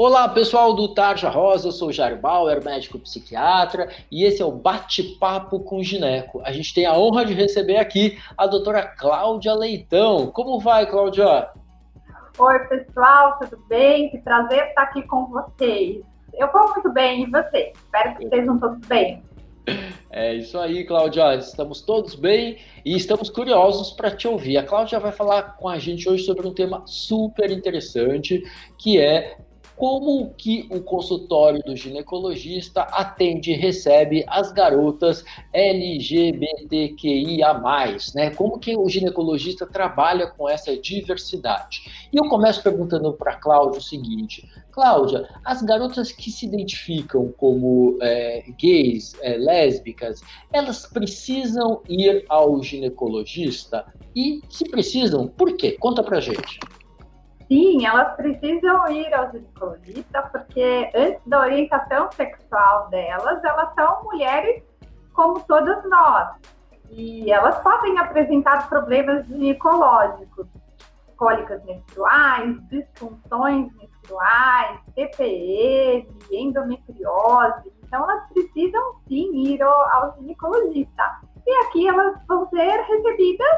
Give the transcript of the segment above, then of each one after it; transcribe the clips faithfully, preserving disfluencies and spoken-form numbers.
Olá, pessoal do Tarja Rosa, eu sou Jair Bauer, médico psiquiatra, e esse é o Bate-Papo com o Gineco. A gente tem a honra de receber aqui a doutora Cláudia Leitão. Como vai, Cláudia? Oi, pessoal, tudo bem? Que prazer estar aqui com vocês. Eu vou muito bem, e vocês? Espero que vocês estejam todos bem. É isso aí, Cláudia. Estamos todos bem e estamos curiosos para te ouvir. A Cláudia vai falar com a gente hoje sobre um tema super interessante, que é como que o consultório do ginecologista atende e recebe as garotas L G B T Q I A mais, né? Como que o ginecologista trabalha com essa diversidade? E eu começo perguntando para a Cláudia o seguinte: Cláudia, as garotas que se identificam como é, gays, é, lésbicas, elas precisam ir ao ginecologista? E se precisam, por quê? Conta pra gente. Sim, elas precisam ir ao ginecologista porque antes da orientação sexual delas, elas são mulheres como todas nós. E elas podem apresentar problemas ginecológicos, cólicas menstruais, disfunções menstruais, T P M, endometriose. Então elas precisam sim ir ao ginecologista. E aqui elas vão ser recebidas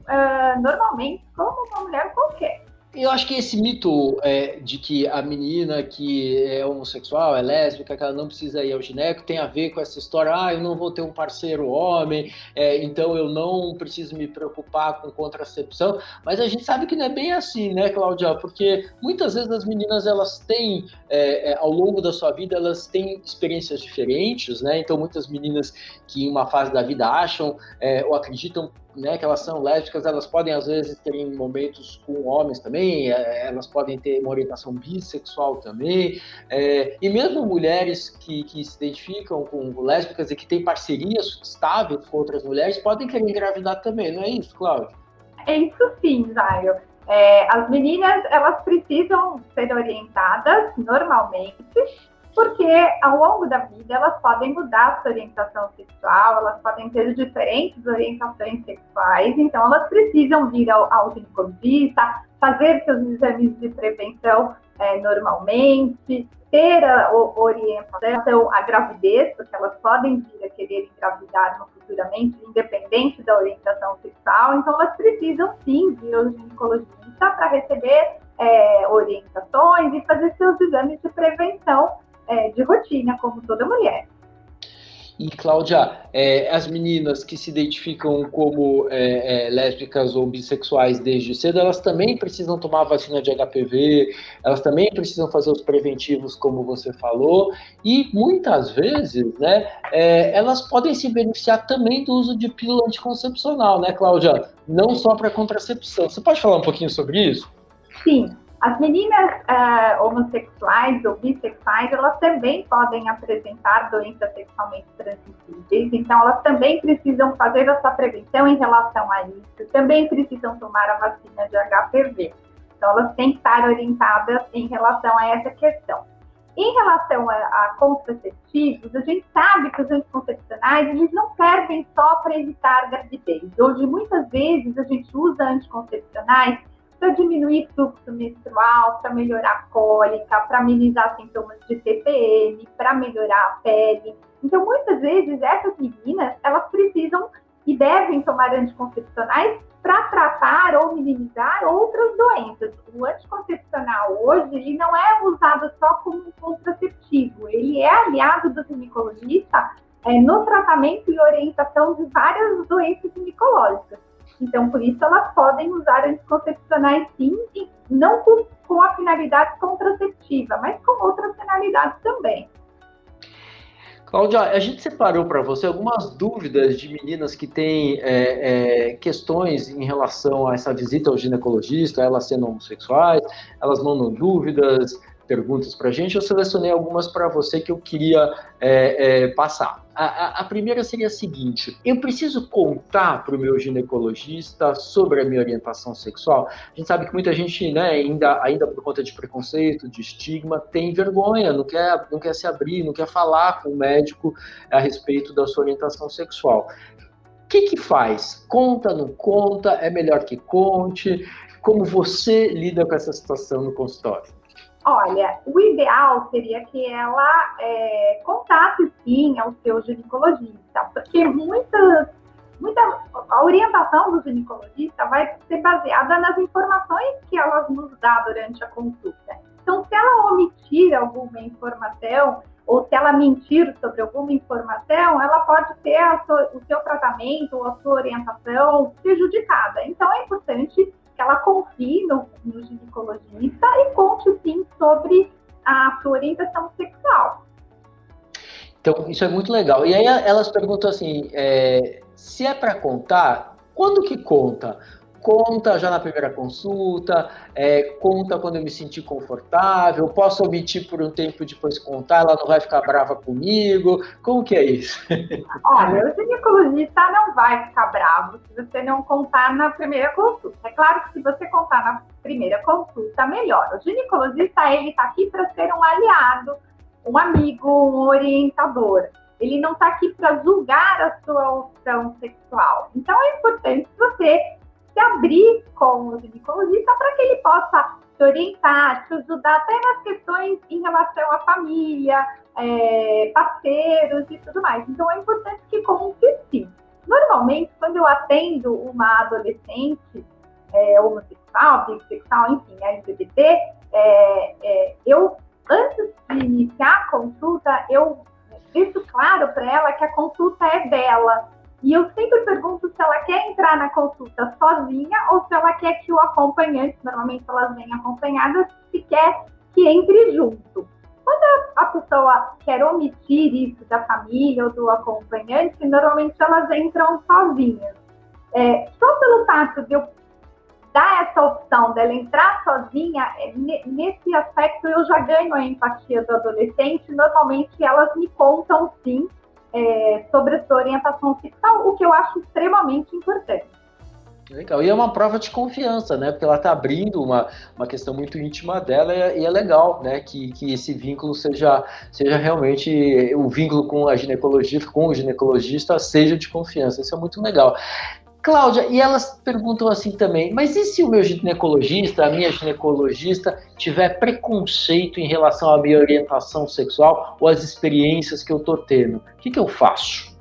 uh, normalmente como uma mulher qualquer. Eu acho que esse mito é, de que a menina que é homossexual, é lésbica, que ela não precisa ir ao gineco, tem a ver com essa história, ah, eu não vou ter um parceiro homem, é, então eu não preciso me preocupar com contracepção, mas a gente sabe que não é bem assim, né, Cláudia? Porque muitas vezes as meninas, elas têm, é, ao longo da sua vida, elas têm experiências diferentes, né? Então muitas meninas que em uma fase da vida acham é, ou acreditam, né, que elas são lésbicas, elas podem às vezes ter momentos com homens também, elas podem ter uma orientação bissexual também, é, e mesmo mulheres que, que se identificam com lésbicas e que têm parcerias estáveis com outras mulheres, podem querer engravidar também, não é isso, Cláudia? É isso sim, Zairo. É, as meninas, elas precisam ser orientadas normalmente, porque ao longo da vida elas podem mudar a sua orientação sexual, elas podem ter diferentes orientações sexuais, então elas precisam vir ao, ao ginecologista, fazer seus exames de prevenção é, normalmente, ter a, a orientação à gravidez, porque elas podem vir a querer engravidar futuramente, independente da orientação sexual, então elas precisam sim vir ao ginecologista para receber é, orientações e fazer seus exames de prevenção de rotina, como toda mulher. E, Cláudia, é, as meninas que se identificam como é, é, lésbicas ou bissexuais desde cedo, elas também precisam tomar a vacina de H P V, elas também precisam fazer os preventivos, como você falou, e muitas vezes, né, é, elas podem se beneficiar também do uso de pílula anticoncepcional, né, Cláudia? Não só para contracepção. Você pode falar um pouquinho sobre isso? Sim. As meninas uh, homossexuais ou bissexuais, elas também podem apresentar doenças sexualmente transmissíveis, então elas também precisam fazer essa prevenção em relação a isso, também precisam tomar a vacina de H P V, então elas têm que estar orientadas em relação a essa questão. Em relação a, a contraceptivos, a gente sabe que os anticoncepcionais, eles não servem só para evitar gravidez, hoje muitas vezes a gente usa anticoncepcionais para diminuir fluxo menstrual, para melhorar a cólica, para amenizar sintomas de T P M, para melhorar a pele. Então, muitas vezes, essas meninas, elas precisam e devem tomar anticoncepcionais para tratar ou minimizar outras doenças. O anticoncepcional hoje, ele não é usado só como um contraceptivo, ele é aliado do ginecologista é, no tratamento e orientação de várias doenças ginecológicas. Então, por isso, elas podem usar anticoncepcionais sim, não com, com a finalidade contraceptiva, mas com outras finalidades também. Cláudia, a gente separou para você algumas dúvidas de meninas que têm é, é, questões em relação a essa visita ao ginecologista, elas sendo homossexuais, elas mandam dúvidas, perguntas para a gente, eu selecionei algumas para você que eu queria é, é, passar. A, a, a primeira seria a seguinte: eu preciso contar para o meu ginecologista sobre a minha orientação sexual? A gente sabe que muita gente, né, ainda, ainda por conta de preconceito, de estigma, tem vergonha, não quer, não quer se abrir, não quer falar com o médico a respeito da sua orientação sexual. O que que faz? Conta, não conta? É melhor que conte? Como você lida com essa situação no consultório? Olha, o ideal seria que ela é, contasse, sim, ao seu ginecologista, porque muitas, muita, a orientação do ginecologista vai ser baseada nas informações que ela nos dá durante a consulta. Então, se ela omitir alguma informação, ou se ela mentir sobre alguma informação, ela pode ter a sua, o seu tratamento ou a sua orientação prejudicada. Então, é importante que ela confie no, no ginecologista e conte, sim, sobre a sua orientação sexual. Então, isso é muito legal. E aí, elas perguntam assim, é, se é para contar, quando que conta? Conta já na primeira consulta, é, conta quando eu me sentir confortável, posso omitir por um tempo e depois contar, ela não vai ficar brava comigo, como que é isso? Olha, o ginecologista não vai ficar bravo se você não contar na primeira consulta. É claro que se você contar na primeira consulta, melhor. O ginecologista, ele tá aqui para ser um aliado, um amigo, um orientador. Ele não tá aqui para julgar a sua opção sexual. Então é importante você se abrir com o ginecologista para que ele possa te orientar, te ajudar até nas questões em relação à família, é, parceiros e tudo mais. Então, é importante que conte, sim. Normalmente, quando eu atendo uma adolescente é, homossexual, bissexual, enfim, L G B T, é, é, eu, antes de iniciar a consulta, eu deixo claro para ela que a consulta é dela. E eu sempre pergunto se ela quer entrar na consulta sozinha ou se ela quer que o acompanhante, normalmente elas vêm acompanhadas, se quer que entre junto. Quando a pessoa quer omitir isso da família ou do acompanhante, normalmente elas entram sozinhas. É, só pelo fato de eu dar essa opção dela entrar sozinha, nesse aspecto eu já ganho a empatia do adolescente. Normalmente elas me contam, sim, É, sobre a sua orientação sexual, o que eu acho extremamente importante. Legal, e é uma prova de confiança, né? Porque ela está abrindo uma, uma questão muito íntima dela e, e é legal, né? Que, que esse vínculo seja, seja realmente, o vínculo com a ginecologia, com o ginecologista, seja de confiança. Isso é muito legal. Cláudia, e elas perguntam assim também, mas e se o meu ginecologista, a minha ginecologista, tiver preconceito em relação à minha orientação sexual ou às experiências que eu estou tendo? O que, que eu faço?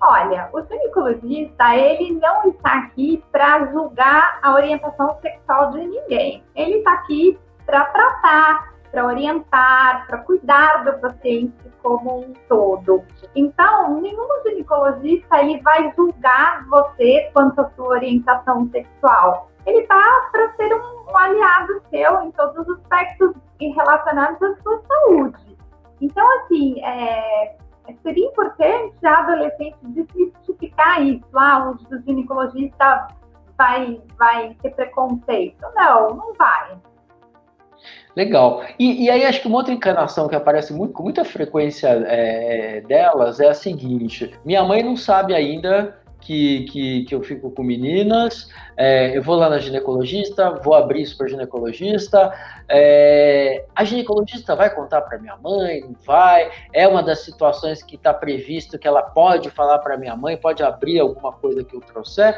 Olha, o ginecologista, ele não está aqui para julgar a orientação sexual de ninguém. Ele está aqui para tratar, para orientar, para cuidar do paciente como um todo. Então, nenhum ginecologista ele vai julgar você quanto à sua orientação sexual. Ele está para ser um, um aliado seu em todos os aspectos relacionados à sua saúde. Então, assim, é, seria importante a adolescente desmistificar isso. Ah, o ginecologista vai, vai ter preconceito. Não, não vai. Legal. E, e aí acho que uma outra encarnação que aparece muito, com muita frequência é, delas é a seguinte: minha mãe não sabe ainda que, que, que eu fico com meninas, é, eu vou lá na ginecologista, vou abrir isso para ginecologista, é, a ginecologista vai contar para minha mãe, não vai, é uma das situações que está previsto que ela pode falar para minha mãe, pode abrir alguma coisa que eu trouxer.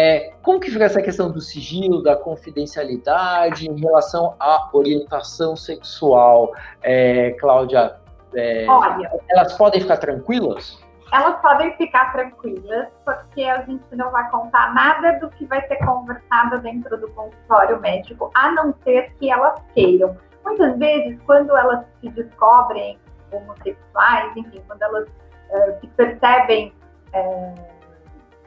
É, como que fica essa questão do sigilo, da confidencialidade em relação à orientação sexual, é, Cláudia? É, Olha, elas podem ficar tranquilas? Elas podem ficar tranquilas, porque a gente não vai contar nada do que vai ser conversado dentro do consultório médico, a não ser que elas queiram. Muitas vezes, quando elas se descobrem homossexuais, enfim, quando elas uh, se percebem Uh,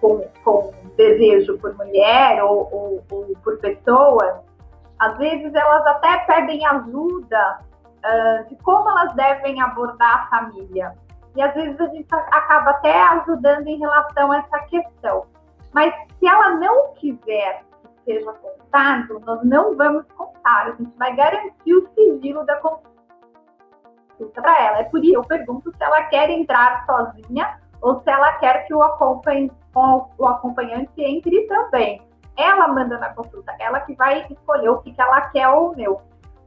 Com, com desejo por mulher ou, ou, ou por pessoas, às vezes elas até pedem ajuda uh, de como elas devem abordar a família. E às vezes a gente acaba até ajudando em relação a essa questão. Mas se ela não quiser que seja contado, nós não vamos contar. A gente vai garantir o sigilo da consulta para ela. É por isso que eu pergunto se ela quer entrar sozinha ou se ela quer que o acompanhe com o acompanhante entre também. Ela manda na consulta, ela que vai escolher o que ela quer ou não.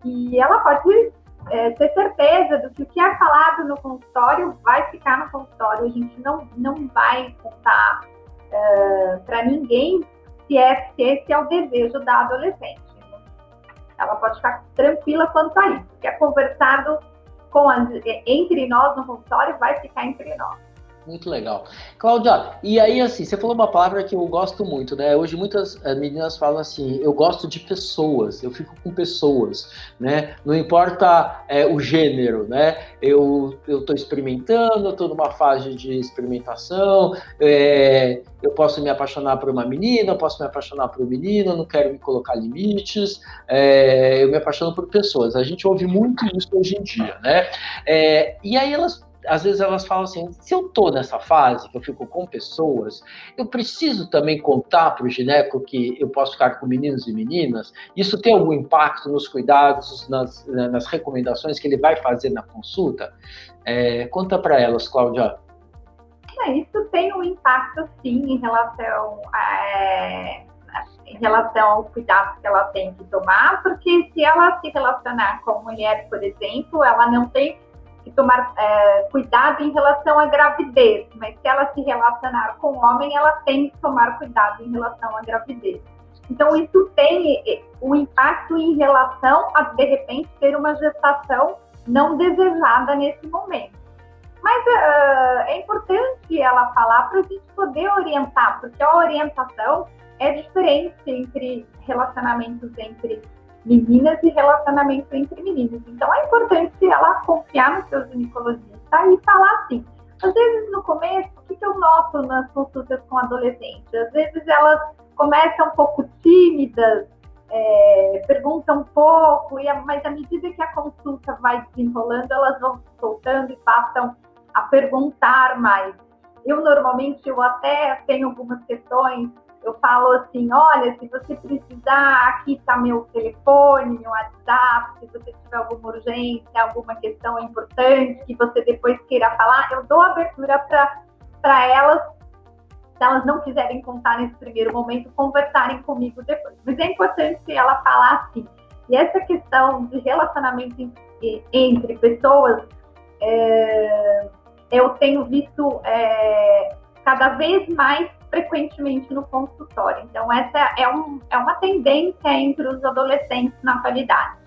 E ela pode é, ter certeza do que o que é falado no consultório vai ficar no consultório. A gente não, não vai contar uh, para ninguém se, é, se esse é o desejo da adolescente. Ela pode ficar tranquila quanto a isso. O que é conversado com a, entre nós no consultório vai ficar entre nós. Muito legal. Cláudia, e aí assim, você falou uma palavra que eu gosto muito, né? Hoje muitas meninas falam assim, eu gosto de pessoas, eu fico com pessoas, né? Não importa é, o gênero, né? Eu, eu tô experimentando, eu tô numa fase de experimentação, é, eu posso me apaixonar por uma menina, eu posso me apaixonar por um menino, eu não quero me colocar limites, é, eu me apaixono por pessoas. A gente ouve muito isso hoje em dia, né? É, e aí elas... Às vezes elas falam assim, se eu tô nessa fase, que eu fico com pessoas, eu preciso também contar para o gineco que eu posso ficar com meninos e meninas? Isso tem algum impacto nos cuidados, nas, nas recomendações que ele vai fazer na consulta? É, conta para elas, Cláudia. É, isso tem um impacto, sim, em relação, a, em relação ao cuidado que ela tem que tomar, porque se ela se relacionar com mulher, por exemplo, ela não tem... que tomar é, cuidado em relação à gravidez, mas se ela se relacionar com o homem, ela tem que tomar cuidado em relação à gravidez. Então, isso tem o impacto em relação a, de repente, ter uma gestação não desejada nesse momento. Mas uh, é importante ela falar para a gente poder orientar, porque a orientação é diferente entre relacionamentos entre meninas e relacionamento entre meninas. Então, é importante ela confiar no seu ginecologista e falar assim. Às vezes, no começo, o que eu noto nas consultas com adolescentes? Às vezes, elas começam um pouco tímidas, é, perguntam um pouco, e a, mas à medida que a consulta vai desenrolando, elas vão se soltando e passam a perguntar mais. Eu, normalmente, eu até tenho algumas questões. Eu falo assim, olha, se você precisar, aqui está meu telefone, meu WhatsApp, se você tiver alguma urgência, alguma questão importante que você depois queira falar, eu dou abertura para elas, se elas não quiserem contar nesse primeiro momento, conversarem comigo depois. Mas é importante ela falar assim. E essa questão de relacionamento entre pessoas, é, eu tenho visto é, cada vez mais frequentemente no consultório. Então, essa é, um, é uma tendência entre os adolescentes na atualidade.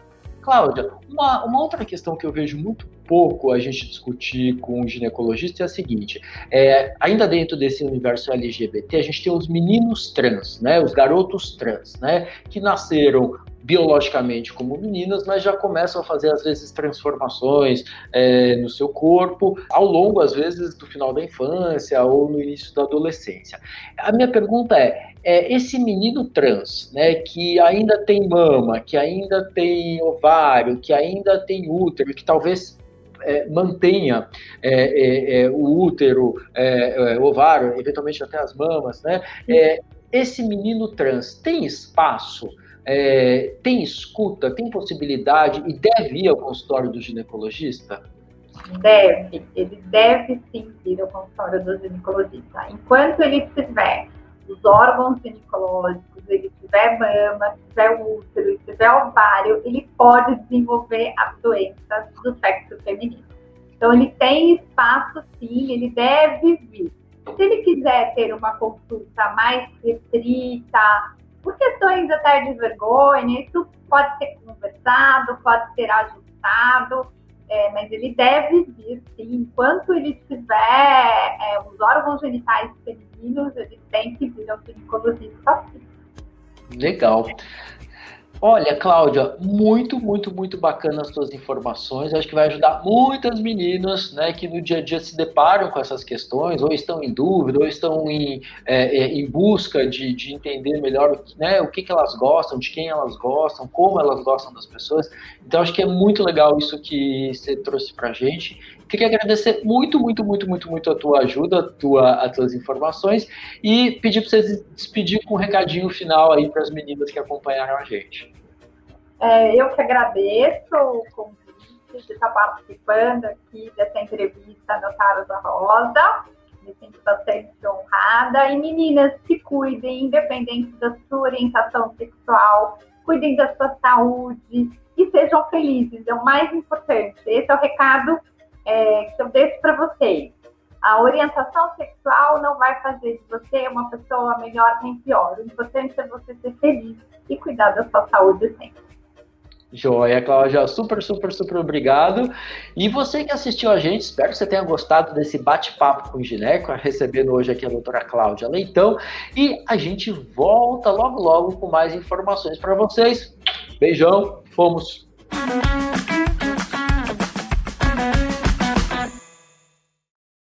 Cláudia, uma, uma outra questão que eu vejo muito pouco a gente discutir com o ginecologista é a seguinte, é, ainda dentro desse universo L G B T, a gente tem os meninos trans, né, os garotos trans, né, que nasceram biologicamente como meninas, mas já começam a fazer, às vezes, transformações é, no seu corpo, ao longo, às vezes, do final da infância ou no início da adolescência. A minha pergunta é, é esse menino trans, né, que ainda tem mama, que ainda tem ovário, que ainda tem útero, que talvez é, mantenha é, é, é, o útero, é, é, o ovário, eventualmente até as mamas, né? É, esse menino trans tem espaço? É, tem escuta, tem possibilidade e deve ir ao consultório do ginecologista? Deve, ele deve sim ir ao consultório do ginecologista. Enquanto ele tiver os órgãos ginecológicos, ele tiver mama, tiver útero, tiver ovário, ele pode desenvolver as doenças do sexo feminino. Então, ele tem espaço sim, ele deve vir. Se ele quiser ter uma consulta mais restrita, por questões até de vergonha, isso pode ser conversado, pode ser ajustado, é, mas ele deve vir, sim. Enquanto ele tiver é, os órgãos genitais femininos, ele tem que vir ao ginecologista, sim. Legal. Olha, Cláudia, muito, muito, muito bacana as suas informações. Eu acho que vai ajudar muitas meninas, né, que no dia a dia se deparam com essas questões, ou estão em dúvida, ou estão em, é, em busca de, de entender melhor, né, o que, que elas gostam, de quem elas gostam, como elas gostam das pessoas. Então, acho que é muito legal isso que você trouxe pra gente. Queria agradecer muito, muito, muito, muito, muito a tua ajuda, a tua, as tuas informações e pedir para vocês despedir com um recadinho final aí para as meninas que acompanharam a gente. É, eu que agradeço o convite de estar participando aqui dessa entrevista da Tarja Rosa. Me sinto bastante honrada. E meninas, se cuidem, independente da sua orientação sexual, cuidem da sua saúde e sejam felizes. É o mais importante. Esse é o recado É, que eu deixo para vocês. A orientação sexual não vai fazer de você uma pessoa melhor nem pior. O importante é você ser feliz e cuidar da sua saúde sempre. Joia, Cláudia, super, super, super obrigado. E você que assistiu a gente, espero que você tenha gostado desse bate-papo com o Gineco, recebendo hoje aqui a doutora Cláudia Leitão, e a gente volta logo, logo com mais informações para vocês. Beijão, fomos!